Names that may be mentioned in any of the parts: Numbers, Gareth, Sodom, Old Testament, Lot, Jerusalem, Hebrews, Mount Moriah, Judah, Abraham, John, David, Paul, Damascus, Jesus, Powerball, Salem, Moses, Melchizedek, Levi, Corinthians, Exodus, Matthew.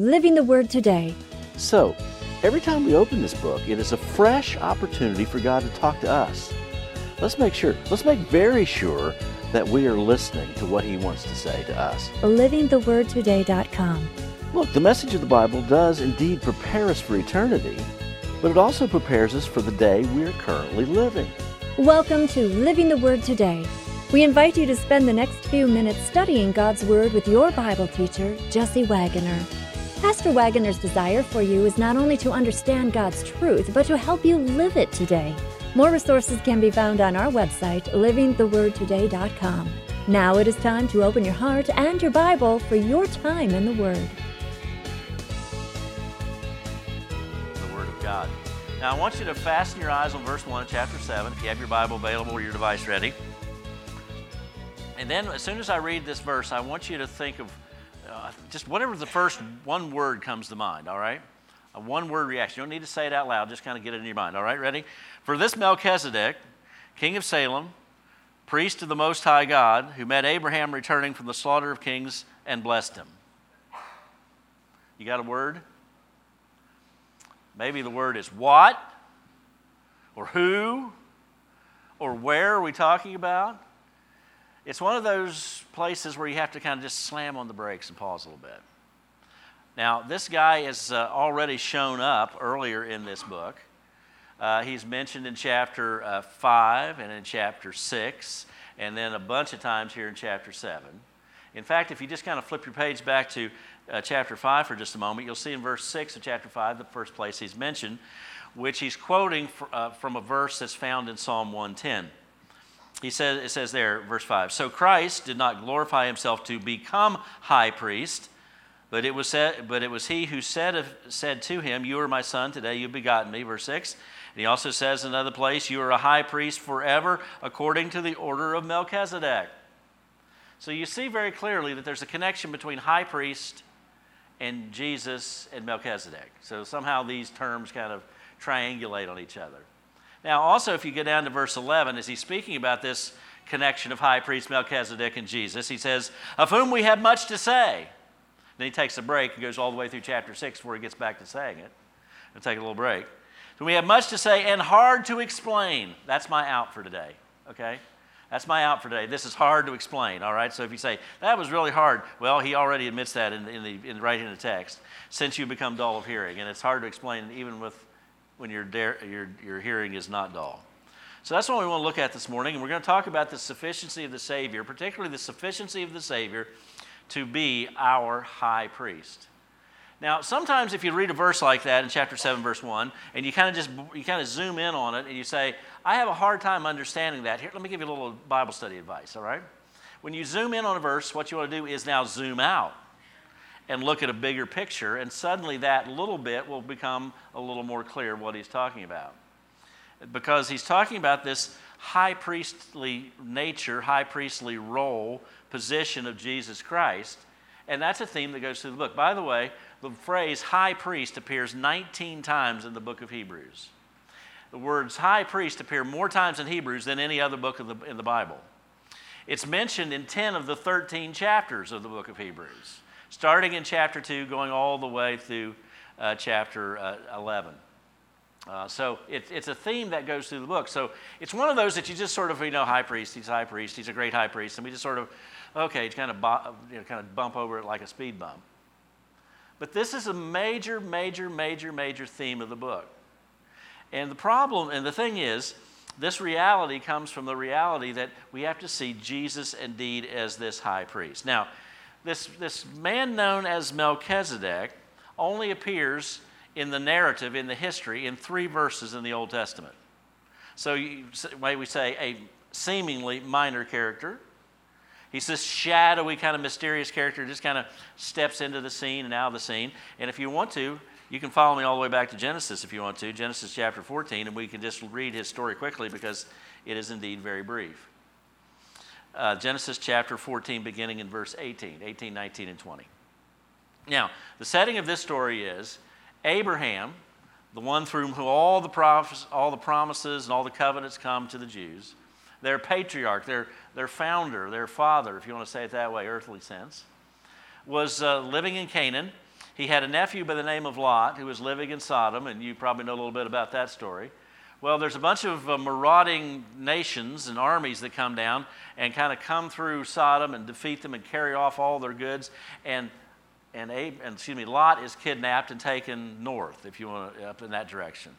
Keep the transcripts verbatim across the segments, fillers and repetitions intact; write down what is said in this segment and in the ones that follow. Living the Word Today. So, every time we open this book, it is a fresh opportunity for God to talk to us. Let's make sure, let's make very sure that we are listening to what He wants to say to us. Living the Word Today dot com. Look, the message of the Bible does indeed prepare us for eternity, but it also prepares us for the day we are currently living. Welcome to Living the Word Today. We invite you to spend the next few minutes studying God's Word with your Bible teacher, Jesse Wagoner. Pastor Wagoner's desire for you is not only to understand God's truth, but to help you live it today. More resources can be found on our website, living the word today dot com. Now it is time to open your heart and your Bible for your time in the Word. The Word of God. Now I want you to fasten your eyes on verse one of chapter seven, if you have your Bible available or your device ready. And then as soon as I read this verse, I want you to think of Uh, just whatever the first one word comes to mind, all right? A one-word reaction. You don't need to say it out loud. Just kind of get it in your mind, all right? Ready? For this Melchizedek, king of Salem, priest of the Most High God, who met Abraham returning from the slaughter of kings and blessed him. You got a word? Maybe the word is what, or who, or where are we talking about? It's one of those places where you have to kind of just slam on the brakes and pause a little bit. Now, this guy is uh, already shown up earlier in this book. Uh, he's mentioned in chapter uh, five and in chapter six, and then a bunch of times here in chapter seven. In fact, if you just kind of flip your page back to uh, chapter five for just a moment, you'll see in verse six of chapter five, the first place he's mentioned, which he's quoting for, uh, from a verse that's found in Psalm one ten. He says, it says there, verse five, so Christ did not glorify himself to become high priest, but it was said, but it was he who said of, said to him, you are my son, today you've begotten me, verse six. And he also says in another place, you are a high priest forever according to the order of Melchizedek. So you see very clearly that there's a connection between high priest and Jesus and Melchizedek. So somehow these terms kind of triangulate on each other. Now, also, if you go down to verse eleven, as he's speaking about this connection of high priest Melchizedek and Jesus, he says, of whom we have much to say. Then he takes a break and goes all the way through chapter six before he gets back to saying it. We'll take a little break. So we have much to say and hard to explain. That's my out for today, okay? That's my out for today. This is hard to explain, all right? So if you say, that was really hard, well, he already admits that in, in the in, right in the text, since you become dull of hearing. And it's hard to explain even with when your, your, your hearing is not dull. So that's what we want to look at this morning, and we're going to talk about the sufficiency of the Savior, particularly the sufficiency of the Savior to be our high priest. Now, sometimes if you read a verse like that in chapter seven, verse one, and you kind of just you kind of zoom in on it, and you say, I have a hard time understanding that. Here, let me give you a little Bible study advice, all right? When you zoom in on a verse, what you want to do is now zoom out and look at a bigger picture, and suddenly that little bit will become a little more clear what he's talking about. Because he's talking about this high priestly nature, high priestly role, position of Jesus Christ, and that's a theme that goes through the book. By the way, the phrase high priest appears nineteen times in the book of Hebrews. The words high priest appear more times in Hebrews than any other book in the, in the Bible. It's mentioned in ten of the thirteen chapters of the book of Hebrews, starting in chapter two, going all the way through uh, chapter uh, eleven. Uh, so it, it's a theme that goes through the book. So it's one of those that you just sort of, you know, high priest, he's high priest, he's a great high priest, and we just sort of, okay, you kind of, bo- you know, kind of bump over it like a speed bump. But this is a major, major, major, major theme of the book. And the problem, and the thing is, this reality comes from the reality that we have to see Jesus indeed as this high priest. Now, This, this man known as Melchizedek only appears in the narrative, in the history, in three verses in the Old Testament. So you, why we say a seemingly minor character. He's this shadowy kind of mysterious character, just kind of steps into the scene and out of the scene. And if you want to, you can follow me all the way back to Genesis if you want to, Genesis chapter fourteen, and we can just read his story quickly because it is indeed very brief. Uh, Genesis chapter fourteen, beginning in verse eighteen, nineteen, and twenty. Now, the setting of this story is Abraham, the one through whom all the prophets, all the promises and all the covenants come to the Jews, their patriarch, their, their founder, their father, if you want to say it that way, earthly sense, was uh, living in Canaan, He had a nephew by the name of Lot who was living in Sodom, and you probably know a little bit about that story. Well, there's a bunch of uh, marauding nations and armies that come down and kind of come through Sodom and defeat them and carry off all their goods. And and Ab- and excuse me, Lot is kidnapped and taken north, if you want to, up in that direction.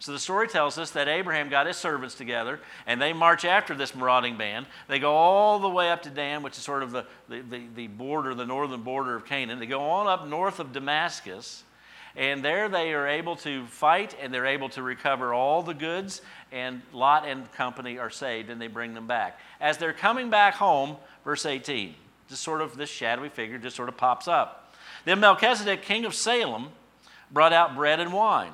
So the story tells us that Abraham got his servants together, and they march after this marauding band. They go all the way up to Dan, which is sort of the, the, the, the border, the northern border of Canaan. They go on up north of Damascus, and there they are able to fight, and they're able to recover all the goods, and Lot and company are saved, and they bring them back. As they're coming back home, verse eighteen, just sort of this shadowy figure just sort of pops up. Then Melchizedek, king of Salem, brought out bread and wine.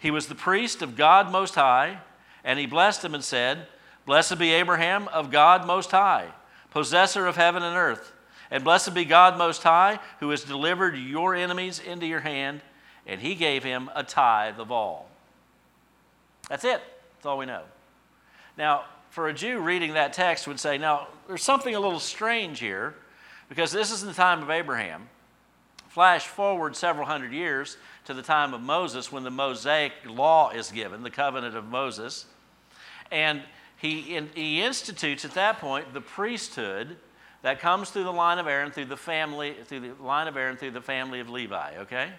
He was the priest of God Most High, and he blessed him and said, "Blessed be Abraham of God Most High, possessor of heaven and earth. And blessed be God Most High, who has delivered your enemies into your hand." And he gave him a tithe of all. That's it. That's all we know. Now, for a Jew reading that text would say, now, there's something a little strange here, because this isn't the time of Abraham. Flash forward several hundred years to the time of Moses, when the Mosaic law is given, the covenant of Moses. And he, in, he institutes at that point the priesthood that comes through the line of Aaron, through the family, through the line of Aaron, through the family of Levi, okay?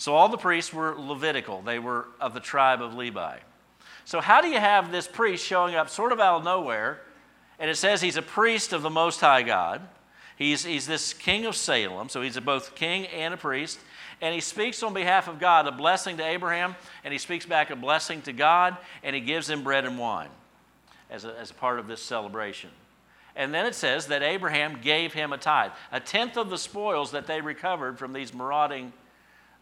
So all the priests were Levitical. They were of the tribe of Levi. So how do you have this priest showing up sort of out of nowhere, and it says he's a priest of the Most High God? He's, he's this king of Salem, so he's a both king and a priest. And he speaks on behalf of God a blessing to Abraham, and he speaks back a blessing to God, and he gives him bread and wine as a, as a part of this celebration. And then it says that Abraham gave him a tithe, a tenth of the spoils that they recovered from these marauding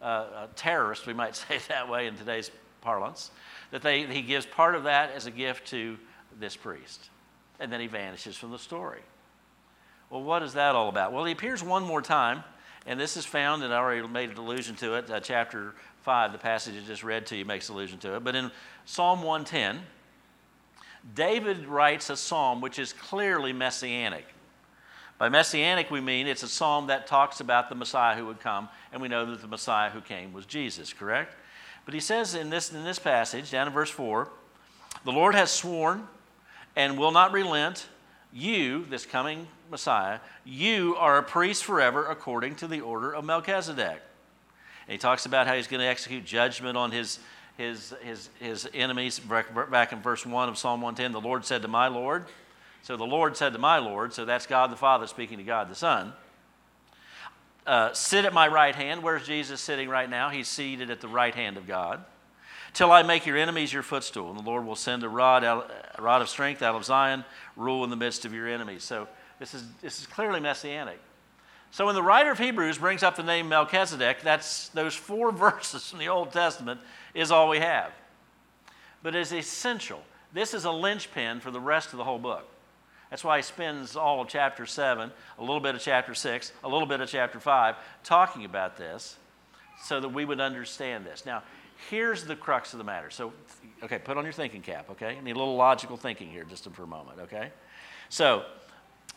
uh, uh, terrorists, we might say it that way in today's parlance, that they, he gives part of that as a gift to this priest. And then he vanishes from the story. Well, what is that all about? Well, he appears one more time, and this is found, and I already made an allusion to it, uh, chapter five, the passage I just read to you makes allusion to it. But in Psalm one ten, David writes a psalm which is clearly messianic. By messianic, we mean it's a psalm that talks about the Messiah who would come, and we know that the Messiah who came was Jesus, correct? But he says in this, in this passage, down in verse four, "The Lord has sworn and will not relent. You," this coming Messiah, "you are a priest forever according to the order of Melchizedek." And he talks about how he's going to execute judgment on his his his, his enemies. Back in verse one of Psalm one ten, "The Lord said to my Lord." So the Lord said to my Lord, so that's God the Father speaking to God the Son. Uh, "sit at my right hand." Where's Jesus sitting right now? He's seated at the right hand of God. "Till I make your enemies your footstool, and the Lord will send a rod, out, a rod of strength out of Zion, rule in the midst of your enemies." So this is this is clearly messianic. So when the writer of Hebrews brings up the name Melchizedek, that's those four verses from the Old Testament is all we have. But it's essential. This is a linchpin for the rest of the whole book. That's why he spends all of chapter seven, a little bit of chapter six, a little bit of chapter five, talking about this so that we would understand this. Now, here's the crux of the matter. So, okay, put on your thinking cap, okay? I need a little logical thinking here just for a moment, okay? So,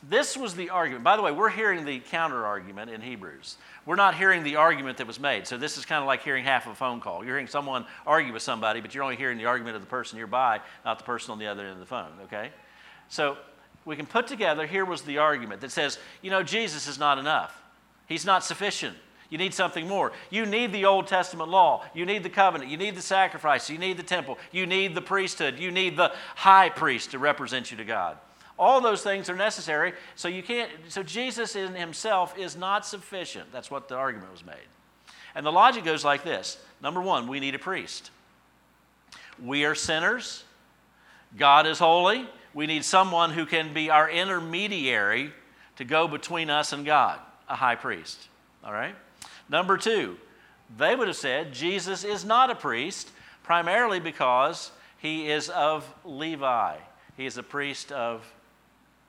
this was the argument. By the way, we're hearing the counter-argument in Hebrews. We're not hearing the argument that was made. So this is kind of like hearing half a phone call. You're hearing someone argue with somebody, but you're only hearing the argument of the person nearby, not the person on the other end of the phone, okay? So we can put together, here was the argument that says, you know, Jesus is not enough. He's not sufficient. You need something more. You need the Old Testament law. You need the covenant. You need the sacrifice. You need the temple. You need the priesthood. You need the high priest to represent you to God. All those things are necessary. So you can't. So Jesus in himself is not sufficient. That's what the argument was made. And the logic goes like this. Number one, we need a priest. We are sinners. God is holy. We need someone who can be our intermediary to go between us and God, a high priest. All right? Number two, they would have said Jesus is not a priest, primarily because he is of Levi. He is a priest of,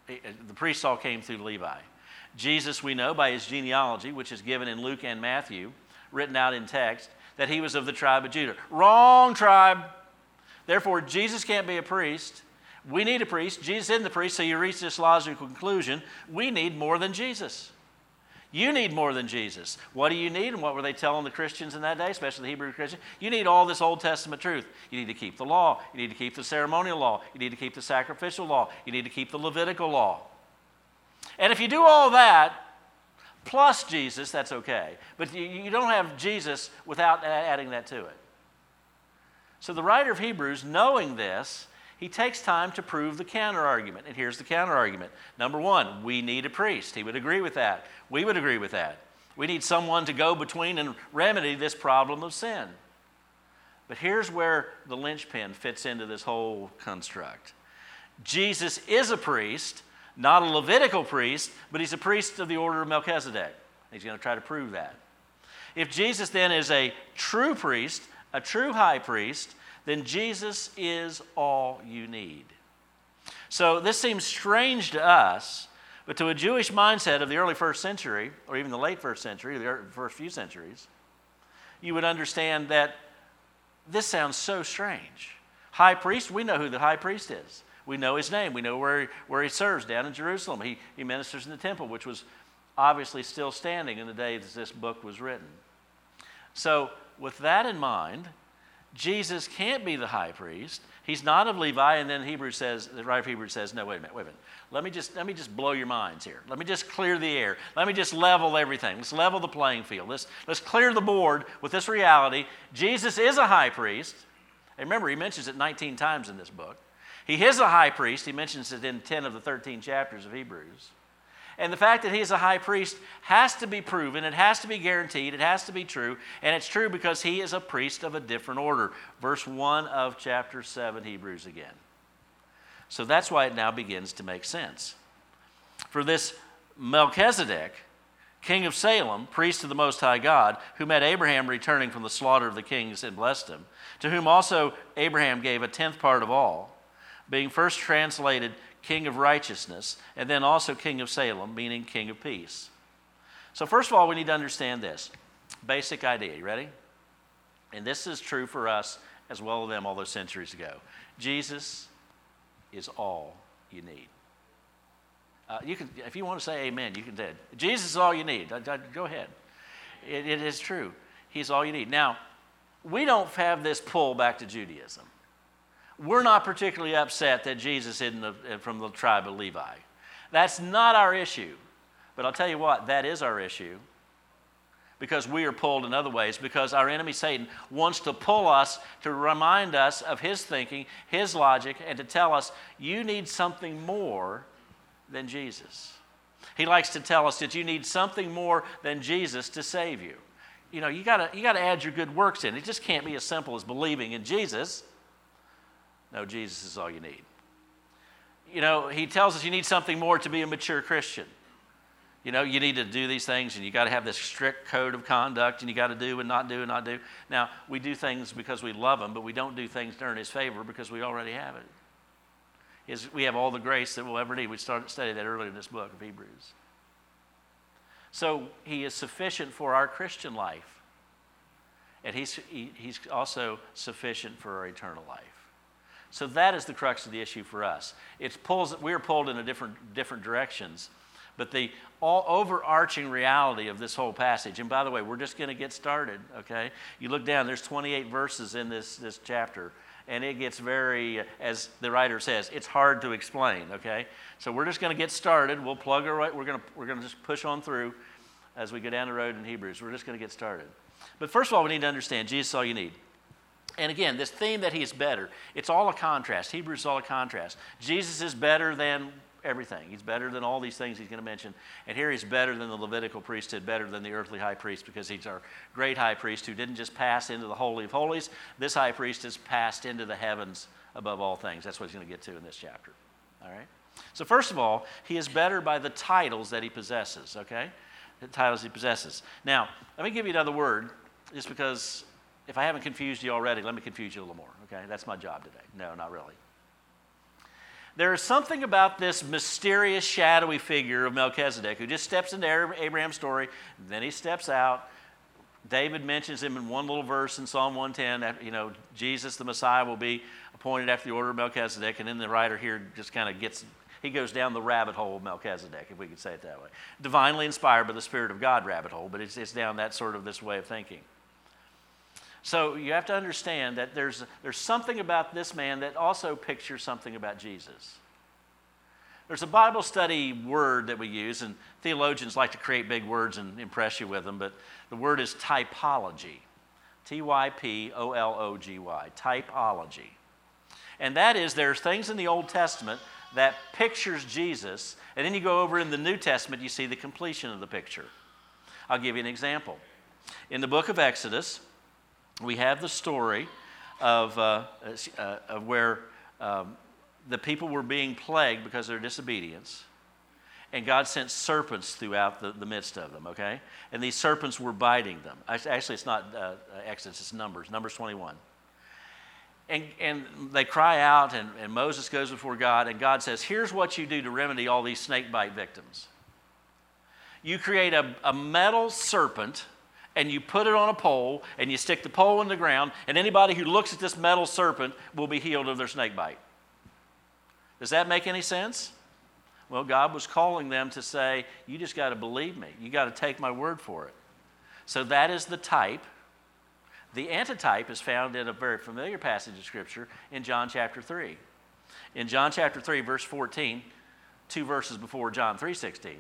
the priests all came through Levi. Jesus, we know by his genealogy, which is given in Luke and Matthew, written out in text, that he was of the tribe of Judah. Wrong tribe. Therefore, Jesus can't be a priest. We need a priest. Jesus isn't the priest, so you reach this logical conclusion. We need more than Jesus. You need more than Jesus. What do you need? And what were they telling the Christians in that day, especially the Hebrew Christians? You need all this Old Testament truth. You need to keep the law. You need to keep the ceremonial law. You need to keep the sacrificial law. You need to keep the Levitical law. And if you do all that, plus Jesus, that's okay. But you, you don't have Jesus without adding that to it. So the writer of Hebrews, knowing this, he takes time to prove the counterargument. And here's the counterargument. Number one, we need a priest. He would agree with that. We would agree with that. We need someone to go between and remedy this problem of sin. But here's where the linchpin fits into this whole construct. Jesus is a priest, not a Levitical priest, but he's a priest of the order of Melchizedek. He's going to try to prove that. If Jesus then is a true priest, a true high priest, then Jesus is all you need. So this seems strange to us, but to a Jewish mindset of the early first century, or even the late first century, the first few centuries, you would understand that this sounds so strange. High priest, we know who the high priest is. We know his name. We know where he, where he serves, down in Jerusalem. He, he ministers in the temple, which was obviously still standing in the day that this book was written. So with that in mind, Jesus can't be the high priest. He's not of Levi, and then Hebrews says, the writer of Hebrews says, no, wait a minute, wait a minute. Let me just let me just blow your minds here. Let me just clear the air. Let me just level everything. Let's level the playing field. Let's, let's clear the board with this reality. Jesus is a high priest. And remember, he mentions it nineteen times in this book. He is a high priest. He mentions it in ten of the thirteen chapters of Hebrews. And the fact that he is a high priest has to be proven, it has to be guaranteed, it has to be true, and it's true because he is a priest of a different order. Verse one of chapter seven, Hebrews again. So that's why it now begins to make sense. For this Melchizedek, king of Salem, priest of the Most High God, who met Abraham returning from the slaughter of the kings and blessed him, to whom also Abraham gave a tenth part of all, being first translated King of Righteousness, and then also King of Salem, meaning King of Peace. So first of all, we need to understand this basic idea. You ready? And this is true for us as well as them all those centuries ago. Jesus is all you need. Uh, you can, if you want to say amen, you can say it. Jesus is all you need. I, I, go ahead. It, it is true. He's all you need. Now, we don't have this pull back to Judaism. We're not particularly upset that Jesus isn't from the tribe of Levi. That's not our issue. But I'll tell you what, that is our issue because we are pulled in other ways, because our enemy Satan wants to pull us to remind us of his thinking, his logic, and to tell us you need something more than Jesus. He likes to tell us that you need something more than Jesus to save you. You know, you gotta, you gotta add your good works in. It just can't be as simple as believing in Jesus. No, Jesus is all you need. You know, he tells us you need something more to be a mature Christian. You know, you need to do these things, and you got to have this strict code of conduct, and you got to do and not do and not do. Now, we do things because we love him, but we don't do things to earn his favor because we already have it. His, we have all the grace that we'll ever need. We started studying that earlier in this book of Hebrews. So he is sufficient for our Christian life, and he's, he, he's also sufficient for our eternal life. So that is the crux of the issue for us. It pulls, we're pulled in a different, different directions, but the all overarching reality of this whole passage, and by the way, we're just going to get started, okay? You look down, there's twenty-eight verses in this, this chapter, and it gets very, as the writer says, it's hard to explain, okay? So we're just going to get started. We'll plug our way. We're going to, we're going to just push on through as we go down the road in Hebrews. We're just going to get started. But first of all, we need to understand Jesus is all you need. And again, this theme that he is better, it's all a contrast. Hebrews is all a contrast. Jesus is better than everything. He's better than all these things he's going to mention. And here he's better than the Levitical priesthood, better than the earthly high priest, because he's our great high priest who didn't just pass into the Holy of Holies. This high priest has passed into the heavens above all things. That's what he's going to get to in this chapter. All right? So first of all, he is better by the titles that he possesses, okay? The titles he possesses. Now, let me give you another word, just because if I haven't confused you already, let me confuse you a little more, okay? That's my job today. No, not really. There is something about this mysterious, shadowy figure of Melchizedek who just steps into Abraham's story, then he steps out. David mentions him in one little verse in Psalm one ten, you know, Jesus the Messiah will be appointed after the order of Melchizedek, and then the writer here just kind of gets He goes down the rabbit hole of Melchizedek, if we could say it that way. Divinely inspired by the Spirit of God rabbit hole, but it's, it's down that sort of this way of thinking. So you have to understand that there's, there's something about this man that also pictures something about Jesus. There's a Bible study word that we use, and theologians like to create big words and impress you with them, but the word is typology. T Y P O L O G Y, typology. And that is, there's things in the Old Testament that pictures Jesus, and then you go over in the New Testament, you see the completion of the picture. I'll give you an example. In the book of Exodus, we have the story of, uh, uh, of where um, the people were being plagued because of their disobedience, and God sent serpents throughout the, the midst of them, okay? And these serpents were biting them. Actually, it's not uh, Exodus, it's Numbers, Numbers twenty-one. And, and they cry out, and, and Moses goes before God, and God says, here's what you do to remedy all these snake bite victims. You create a, a metal serpent, and you put it on a pole, and you stick the pole in the ground, and anybody who looks at this metal serpent will be healed of their snake bite. Does that make any sense? Well, God was calling them to say, you just got to believe me. You got to take my word for it. So that is the type. The antitype is found in a very familiar passage of Scripture in John chapter three. In John chapter three, verse fourteen, two verses before John three sixteen,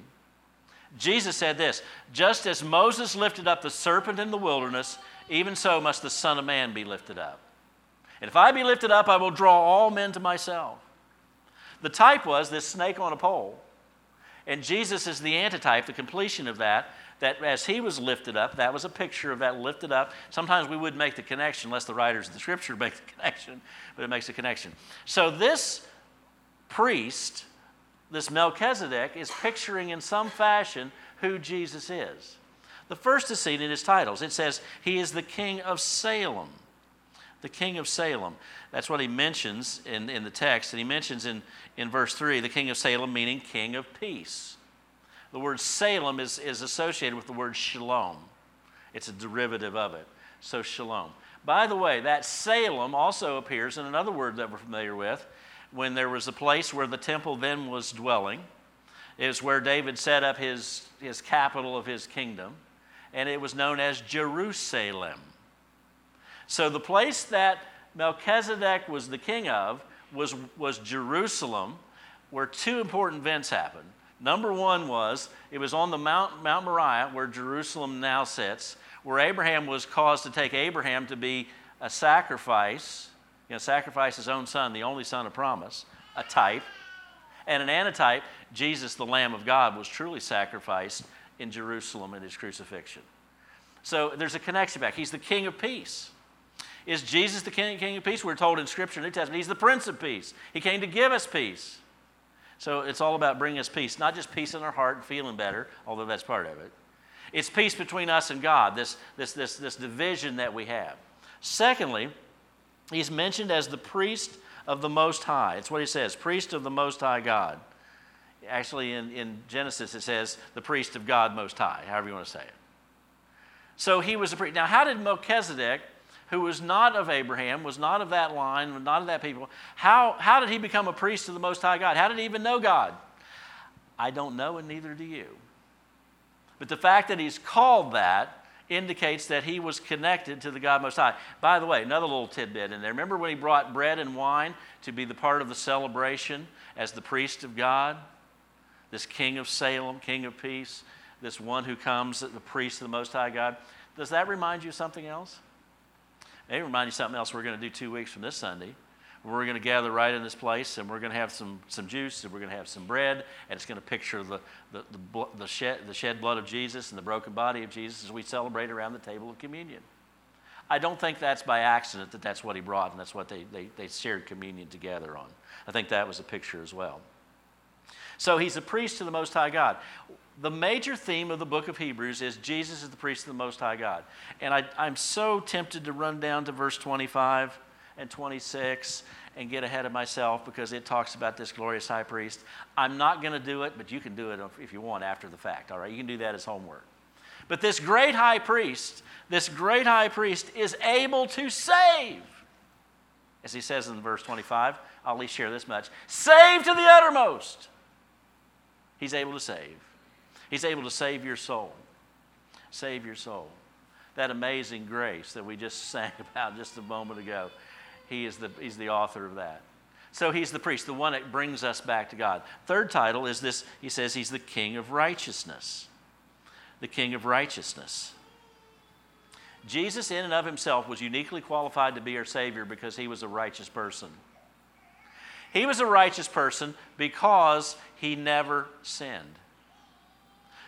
Jesus said this, just as Moses lifted up the serpent in the wilderness, even so must the Son of Man be lifted up. And if I be lifted up, I will draw all men to myself. The type was this snake on a pole. And Jesus is the antitype, the completion of that, that as he was lifted up, that was a picture of that lifted up. Sometimes we wouldn't make the connection unless the writers of the Scripture make the connection, but it makes a connection. So this priest, this Melchizedek, is picturing in some fashion who Jesus is. The first is seen in his titles. It says he is the king of Salem. The king of Salem. That's what he mentions in, in the text. And he mentions in, in verse three, the king of Salem, meaning king of peace. The word Salem is, is associated with the word shalom. It's a derivative of it. So shalom. By the way, that Salem also appears in another word that we're familiar with. When there was a place where the temple then was dwelling, it was where David set up his, his capital of his kingdom. And it was known as Jerusalem. So the place that Melchizedek was the king of was, was Jerusalem, where two important events happened. Number one was, it was on the Mount, Mount Moriah, where Jerusalem now sits, where Abraham was caused to take Abraham to be a sacrifice, you know, sacrifice his own son, the only son of promise, a type. And an antitype, Jesus, the Lamb of God, was truly sacrificed in Jerusalem in his crucifixion. So there's a connection back. He's the king of peace. Is Jesus the King, King of Peace? We're told in Scripture, New Testament, he's the Prince of Peace. He came to give us peace. So it's all about bringing us peace, not just peace in our heart and feeling better, although that's part of it. It's peace between us and God, this, this, this, this division that we have. Secondly, he's mentioned as the priest of the Most High. It's what he says, priest of the Most High God. Actually, in, in Genesis, it says the priest of God Most High, however you want to say it. So he was a priest. Now, how did Melchizedek, who was not of Abraham, was not of that line, was not of that people, how, how did he become a priest of the Most High God? How did he even know God? I don't know, and neither do you. But the fact that he's called that indicates that he was connected to the God Most High. By the way, another little tidbit in there. Remember when he brought bread and wine to be the part of the celebration as the priest of God? This king of Salem, king of peace, this one who comes, the priest of the Most High God. Does that remind you of something else? They remind you something else we're going to do two weeks from this Sunday. We're going to gather right in this place, and we're going to have some, some juice, and we're going to have some bread, and it's going to picture the, the, the, the, shed, the shed blood of Jesus and the broken body of Jesus as we celebrate around the table of communion. I don't think that's by accident that that's what he brought, and that's what they, they, they shared communion together on. I think that was a picture as well. So he's a priest to the Most High God. The major theme of the book of Hebrews is Jesus is the priest of the Most High God. And I, I'm so tempted to run down to verse twenty-five and twenty-six and get ahead of myself because it talks about this glorious high priest. I'm not going to do it, but you can do it if you want after the fact. All right, you can do that as homework. But this great high priest, this great high priest is able to save. As he says in verse twenty-five, I'll at least share this much. Save to the uttermost. He's able to save. He's able to save your soul. Save your soul. That amazing grace that we just sang about just a moment ago, he is the, he's the author of that. So he's the priest, the one that brings us back to God. Third title is this, he says he's the King of Righteousness. The King of Righteousness. Jesus in and of himself was uniquely qualified to be our Savior because he was a righteous person. He was a righteous person because he never sinned.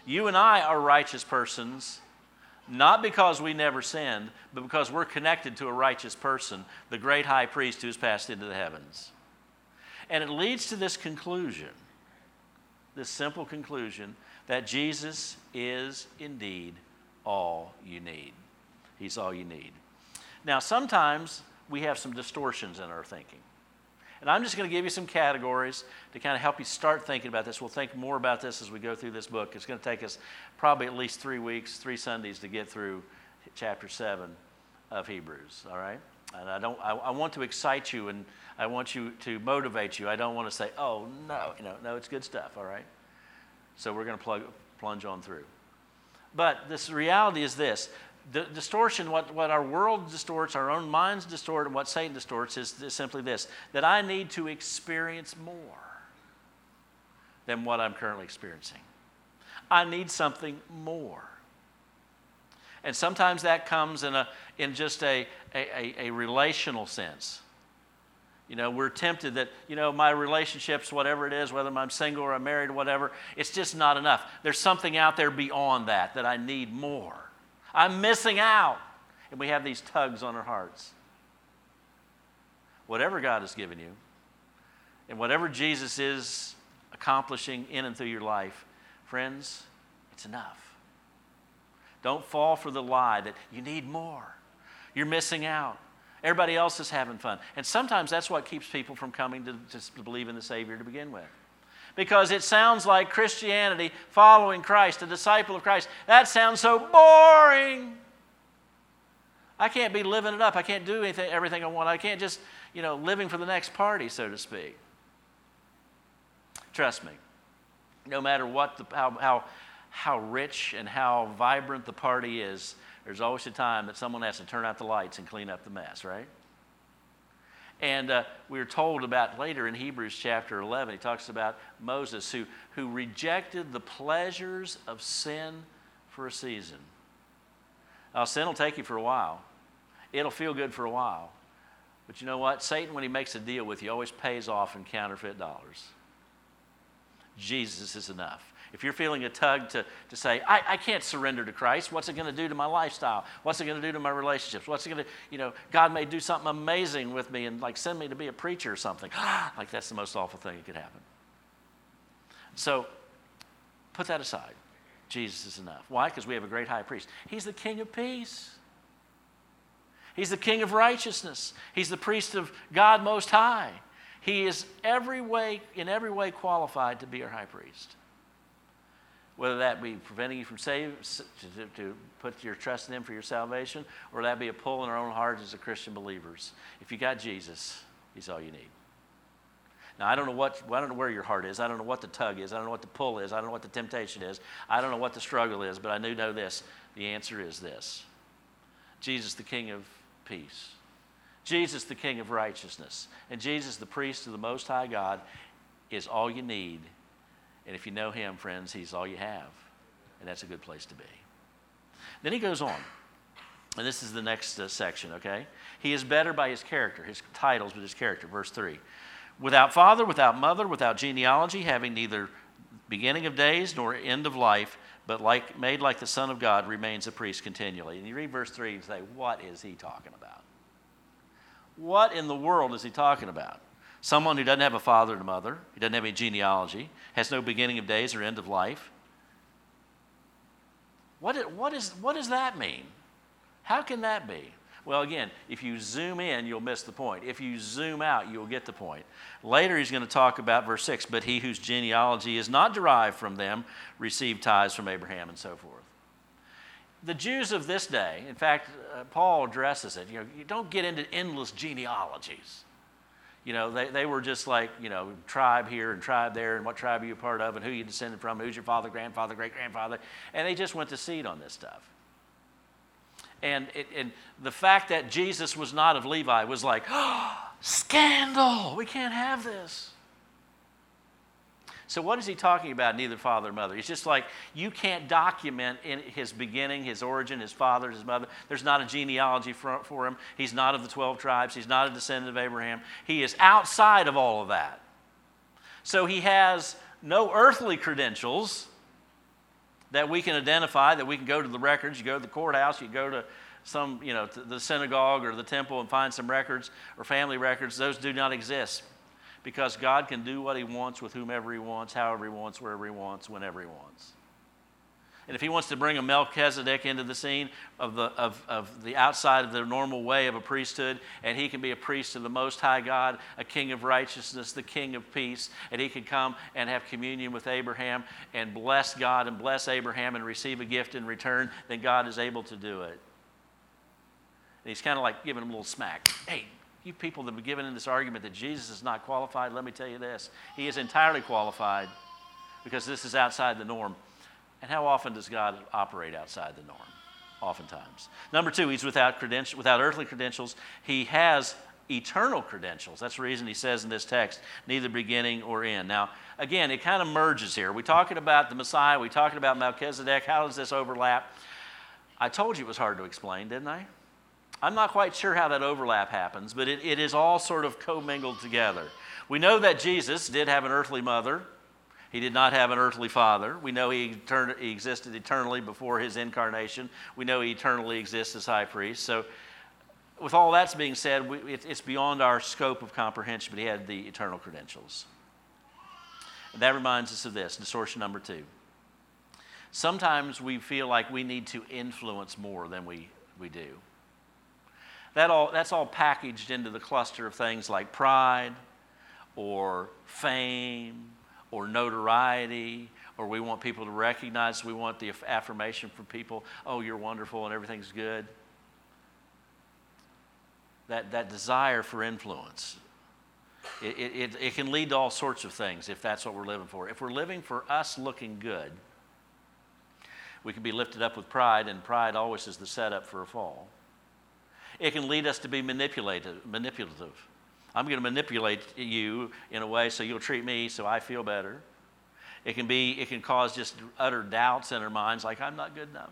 You and I are righteous persons, not because we never sinned, but because we're connected to a righteous person, the great high priest who's passed into the heavens. And it leads to this conclusion, this simple conclusion, that Jesus is indeed all you need. He's all you need. Now, sometimes we have some distortions in our thinking. And I'm just going to give you some categories to kind of help you start thinking about this. We'll think more about this as we go through this book. It's going to take us probably at least three weeks, three Sundays to get through chapter seven of Hebrews, all right? And I don't. I, I want to excite you, and I want you to motivate you. I don't want to say, oh, no, you know, no, it's good stuff, all right? So we're going to plug, plunge on through. But this reality is this. The distortion, what, what our world distorts, our own minds distort, and what Satan distorts is, is simply this, that I need to experience more than what I'm currently experiencing. I need something more. And sometimes that comes in a in just a, a, a, a relational sense. You know, we're tempted that, you know, my relationships, whatever it is, whether I'm single or I'm married or whatever, it's just not enough. There's something out there beyond that that I need more. I'm missing out. And we have these tugs on our hearts. Whatever God has given you, and whatever Jesus is accomplishing in and through your life, friends, it's enough. Don't fall for the lie that you need more. You're missing out. Everybody else is having fun. And sometimes that's what keeps people from coming to, to believe in the Savior to begin with. Because it sounds like Christianity, following Christ, a disciple of Christ, that sounds so boring. I can't be living it up. I can't do anything, everything I want. I can't just, you know, living for the next party, so to speak. Trust me, no matter what, the, how, how, how rich and how vibrant the party is, there's always a time that someone has to turn out the lights and clean up the mess, right? And uh, we are told about later in Hebrews chapter eleven, he talks about Moses who, who rejected the pleasures of sin for a season. Now, sin will take you for a while. It'll feel good for a while. But you know what? Satan, when he makes a deal with you, always pays off in counterfeit dollars. Jesus is enough. If you're feeling a tug to, to say, I, I can't surrender to Christ, what's it going to do to my lifestyle? What's it going to do to my relationships? What's it going to, you know, God may do something amazing with me and like send me to be a preacher or something. Like that's the most awful thing that could happen. So put that aside. Jesus is enough. Why? Because we have a great high priest. He's the King of Peace. He's the King of Righteousness. He's the priest of God Most High. He is every way, in every way qualified to be our high priest. Whether that be preventing you from saving, to, to put your trust in him for your salvation, or that be a pull in our own hearts as a Christian believers. If you got Jesus, he's all you need. Now, I don't know what, I don't know where your heart is. I don't know what the tug is. I don't know what the pull is. I don't know what the temptation is. I don't know what the struggle is, but I do know this. The answer is this. Jesus, the King of Peace. Jesus, the King of Righteousness. And Jesus, the priest of the Most High God, is all you need. And if you know him, friends, he's all you have. And that's a good place to be. Then he goes on. And this is the next uh, section, okay? He is better by his character, his titles, but his character. Verse three. Without father, without mother, without genealogy, having neither beginning of days nor end of life, but like made like the Son of God, remains a priest continually. And you read verse three and say, what is he talking about? What in the world is he talking about? Someone who doesn't have a father and a mother, who doesn't have any genealogy, has no beginning of days or end of life. What, what, is, what does that mean? How can that be? Well, again, if you zoom in, you'll miss the point. If you zoom out, you'll get the point. Later, he's going to talk about verse six, but he whose genealogy is not derived from them received tithes from Abraham and so forth. The Jews of this day, in fact, uh, Paul addresses it. You know, you don't get into endless genealogies. You know, they, they were just like, you know, tribe here and tribe there and what tribe are you a part of and who you descended from, who's your father, grandfather, great-grandfather. And they just went to seed on this stuff. And, it, and the fact that Jesus was not of Levi was like, oh, scandal, we can't have this. So what is he talking about, neither father or mother? It's just like you can't document in his beginning, his origin, his father, his mother. There's not a genealogy for, for him. He's not of the twelve tribes. He's not a descendant of Abraham. He is outside of all of that. So he has no earthly credentials that we can identify, that we can go to the records. You go to the courthouse, you go to some, you know, to the synagogue or the temple and find some records or family records. Those do not exist. Because God can do what he wants with whomever he wants, however he wants, wherever he wants, whenever he wants. And if he wants to bring a Melchizedek into the scene of the, of, of the outside of the normal way of a priesthood, and he can be a priest of the Most High God, a king of righteousness, the king of peace, and he can come and have communion with Abraham and bless God and bless Abraham and receive a gift in return, then God is able to do it. And he's kind of like giving him a little smack. Hey, you people that have been given in this argument that Jesus is not qualified, let me tell you this. He is entirely qualified because this is outside the norm. And how often does God operate outside the norm? Oftentimes. Number two, he's without credentials, without earthly credentials. He has eternal credentials. That's the reason he says in this text, neither beginning or end. Now, again, it kind of merges here. We're talking about the Messiah. We're talking about Melchizedek. How does this overlap? I told you it was hard to explain, didn't I? I'm not quite sure how that overlap happens, but it, it is all sort of commingled together. We know that Jesus did have an earthly mother. He did not have an earthly father. We know he, etern- he existed eternally before his incarnation. We know he eternally exists as high priest. So with all that's being said, we, it, it's beyond our scope of comprehension, but he had the eternal credentials. And that reminds us of this, distortion number two. Sometimes we feel like we need to influence more than we, we do. That all, that's all packaged into the cluster of things like pride or fame or notoriety, or we want people to recognize, we want the affirmation from people, oh, you're wonderful and everything's good. That, that desire for influence, it, it, it can lead to all sorts of things if that's what we're living for. If we're living for us looking good, we can be lifted up with pride, and pride always is the setup for a fall. It can lead us to be manipulative. manipulative. I'm going to manipulate you in a way so you'll treat me so I feel better. It can be. It can cause just utter doubts in our minds, like I'm not good enough.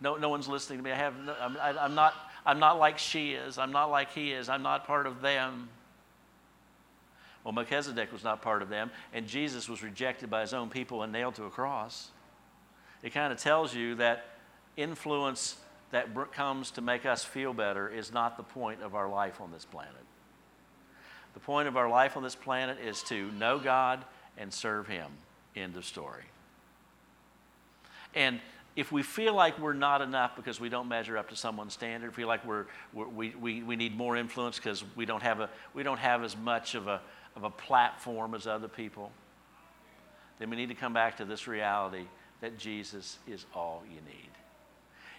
No, no one's listening to me. I have. No, I'm, I, I'm not. I'm not like she is. I'm not like he is. I'm not part of them. Well, Melchizedek was not part of them, and Jesus was rejected by his own people and nailed to a cross. It kind of tells you that influence that comes to make us feel better is not the point of our life on this planet. The point of our life on this planet is to know God and serve him. End of story. And if we feel like we're not enough because we don't measure up to someone's standard, feel like we're, we're, we we we need more influence because we don't have a we don't have as much of a of a platform as other people, then we need to come back to this reality that Jesus is all you need.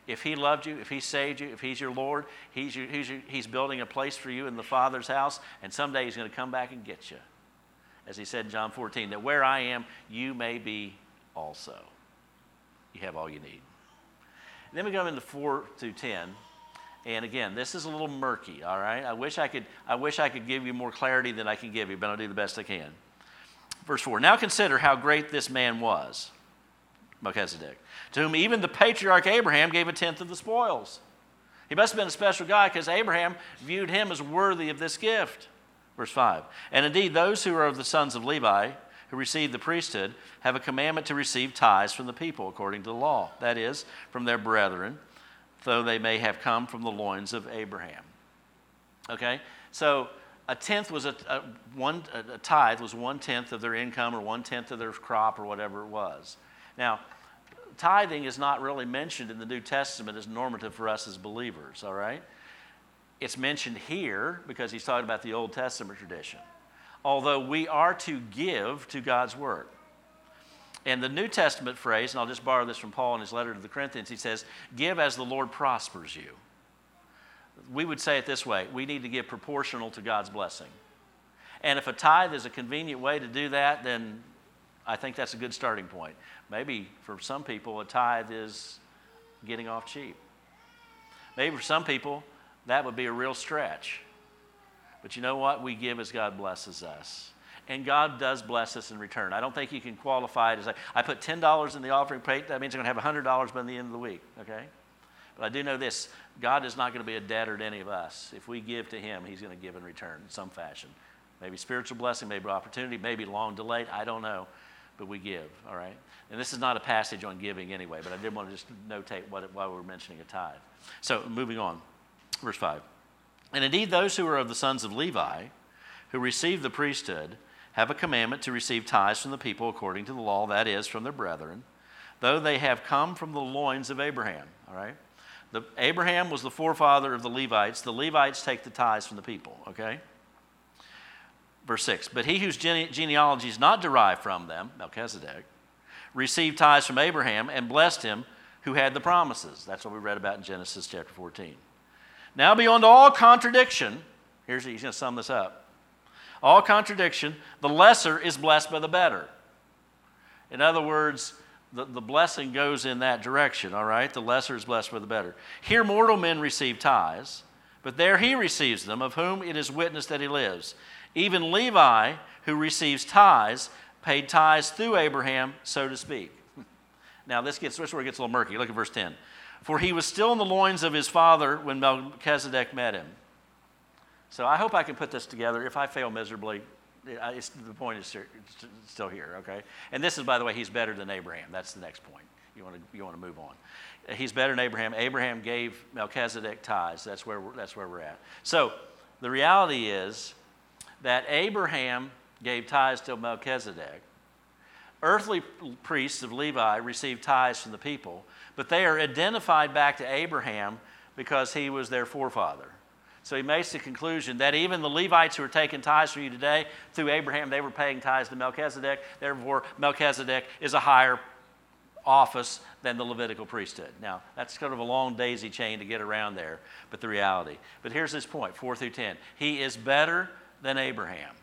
If he loved you, if he saved you, if he's your Lord, he's, your, he's, your, he's building a place for you in the Father's house, and someday he's going to come back and get you. As he said in John fourteen, that where I am, you may be also. You have all you need. And then we go into four through ten. And again, this is a little murky, all right? I wish I could, I wish I could give you more clarity than I can give you, but I'll do the best I can. Verse four, now consider how great this man was. Melchizedek, to whom even the patriarch Abraham gave a tenth of the spoils. He must have been a special guy because Abraham viewed him as worthy of this gift. Verse five, and indeed those who are of the sons of Levi, who receive the priesthood, have a commandment to receive tithes from the people according to the law, that is, from their brethren, though they may have come from the loins of Abraham. Okay, so a tenth was a, a one a tithe was one-tenth of their income or one-tenth of their crop or whatever it was. Now, tithing is not really mentioned in the New Testament as normative for us as believers, all right? It's mentioned here because he's talking about the Old Testament tradition, although we are to give to God's Word. And the New Testament phrase, and I'll just borrow this from Paul in his letter to the Corinthians, he says, give as the Lord prospers you. we would say it this way: we need to give proportional to God's blessing. And if a tithe is a convenient way to do that, then I think that's a good starting point. Maybe for some people, a tithe is getting off cheap. Maybe for some people, that would be a real stretch. But you know what? We give as God blesses us. And God does bless us in return. I don't think you can qualify it as, like, I put ten dollars in the offering plate, that means I'm going to have one hundred dollars by the end of the week, okay? But I do know this, God is not going to be a debtor to any of us. If we give to Him, He's going to give in return in some fashion. Maybe spiritual blessing, maybe opportunity, maybe long delayed, I don't know. But we give, all right? And this is not a passage on giving anyway, but I did want to just notate what, why we were mentioning a tithe. So moving on, verse five. And indeed those who are of the sons of Levi, who receive the priesthood, have a commandment to receive tithes from the people according to the law, that is, from their brethren, though they have come from the loins of Abraham, all right? The, Abraham was the forefather of the Levites. The Levites take the tithes from the people, okay? Verse six, but he whose gene- genealogy is not derived from them, Melchizedek, received tithes from Abraham and blessed him who had the promises. That's what we read about in Genesis chapter fourteen. Now beyond all contradiction, here's he's going to sum this up. All contradiction, the lesser is blessed by the better. In other words, the, the blessing goes in that direction, all right? The lesser is blessed by the better. Here mortal men receive tithes, but there he receives them, of whom it is witness that he lives. Even Levi, who receives tithes, paid tithes through Abraham, so to speak. Now, this gets this is where it gets a little murky. Look at verse ten. For he was still in the loins of his father when Melchizedek met him. So I hope I can put this together. If I fail miserably, it's, the point is still here, okay? And this is, by the way, he's better than Abraham. That's the next point. You want to you want to move on. He's better than Abraham. Abraham gave Melchizedek tithes. That's where we're, that's where we're at. So the reality is that Abraham gave tithes to Melchizedek. Earthly priests of Levi received tithes from the people, but they are identified back to Abraham because he was their forefather. So he makes the conclusion that even the Levites who are taking tithes from you today, through Abraham, they were paying tithes to Melchizedek. Therefore, Melchizedek is a higher office than the Levitical priesthood. Now, that's kind of a long daisy chain to get around there, but the reality. But here's his point, four through ten. He is better than Abraham,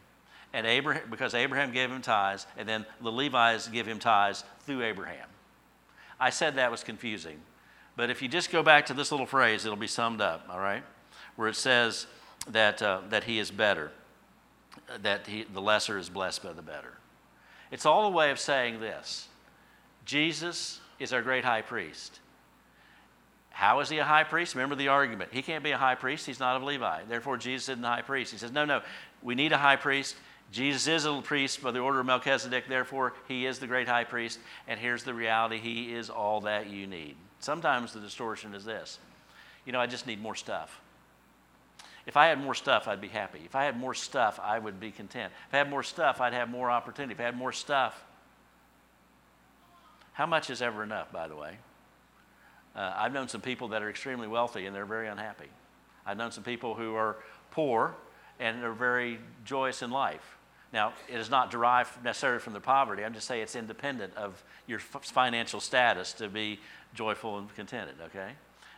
and Abraham, because Abraham gave him tithes, and then the Levites give him tithes through Abraham. I said that was confusing, but if you just go back to this little phrase, it'll be summed up, all right, where it says that uh, that he is better, that he, the lesser is blessed by the better. It's all a way of saying this: Jesus is our great high priest. How is he a high priest? Remember the argument. He can't be a high priest. He's not of Levi. Therefore, Jesus isn't a high priest. He says, no, no, we need a high priest. Jesus is a priest by the order of Melchizedek. Therefore, he is the great high priest. And here's the reality. He is all that you need. Sometimes the distortion is this. You know, I just need more stuff. If I had more stuff, I'd be happy. If I had more stuff, I would be content. If I had more stuff, I'd have more opportunity. If I had more stuff. How much is ever enough, by the way? Uh, I've known some people that are extremely wealthy and they're very unhappy. I've known some people who are poor and they're very joyous in life. Now, it is not derived necessarily from their poverty. I'm just saying it's independent of your financial status to be joyful and contented, okay?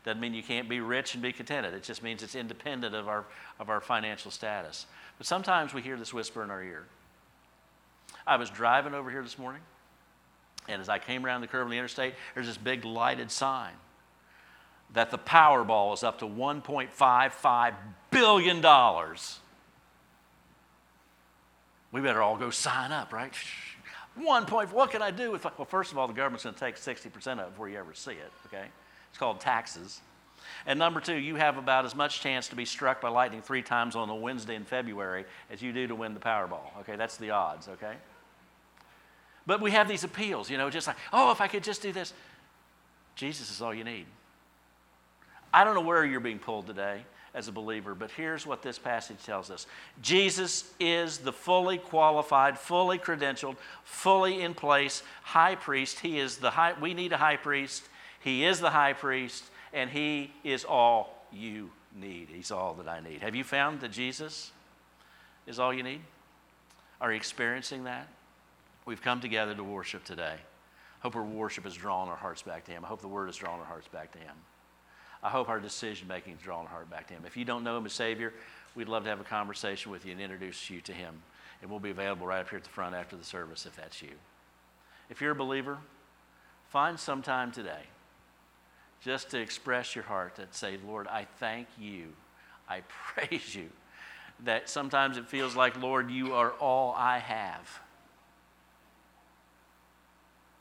Doesn't mean you can't be rich and be contented. It just means it's independent of our of our financial status. But sometimes we hear this whisper in our ear. I was driving over here this morning, and as I came around the curve of the interstate, there's this big lighted sign that the Powerball is up to one point five five billion dollars. We better all go sign up, right? One point, what can I do with, well, first of all, the government's going to take sixty percent of it before you ever see it, okay? It's called taxes. And number two, you have about as much chance to be struck by lightning three times on a Wednesday in February as you do to win the Powerball, okay? That's the odds, okay? But we have these appeals, you know, just like, oh, if I could just do this. Jesus is all you need. I don't know where you're being pulled today as a believer, but here's what this passage tells us. Jesus is the fully qualified, fully credentialed, fully in place high priest. He is the high, we need a high priest. He is the high priest, and he is all you need. He's all that I need. Have you found that Jesus is all you need? Are you experiencing that? We've come together to worship today. I hope our worship has drawn our hearts back to Him. I hope the Word has drawn our hearts back to Him. I hope our decision-making is drawing our heart back to Him. If you don't know Him as Savior, we'd love to have a conversation with you and introduce you to Him. And we'll be available right up here at the front after the service if that's you. If you're a believer, find some time today just to express your heart that say, Lord, I thank you. I praise you. That sometimes it feels like, Lord, you are all I have.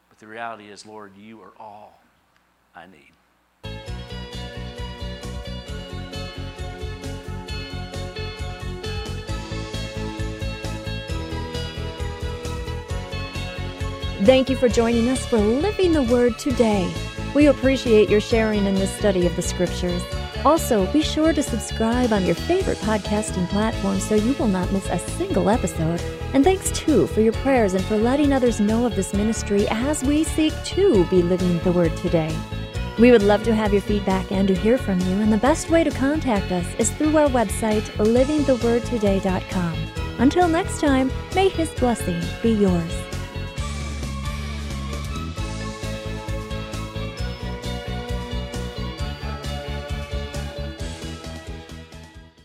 But the reality is, Lord, you are all I need. Thank you for joining us for Living the Word Today. We appreciate your sharing in this study of the Scriptures. Also, be sure to subscribe on your favorite podcasting platform so you will not miss a single episode. And thanks, too, for your prayers and for letting others know of this ministry as we seek to be living the Word today. We would love to have your feedback and to hear from you, and the best way to contact us is through our website, living the word today dot com. Until next time, may His blessing be yours.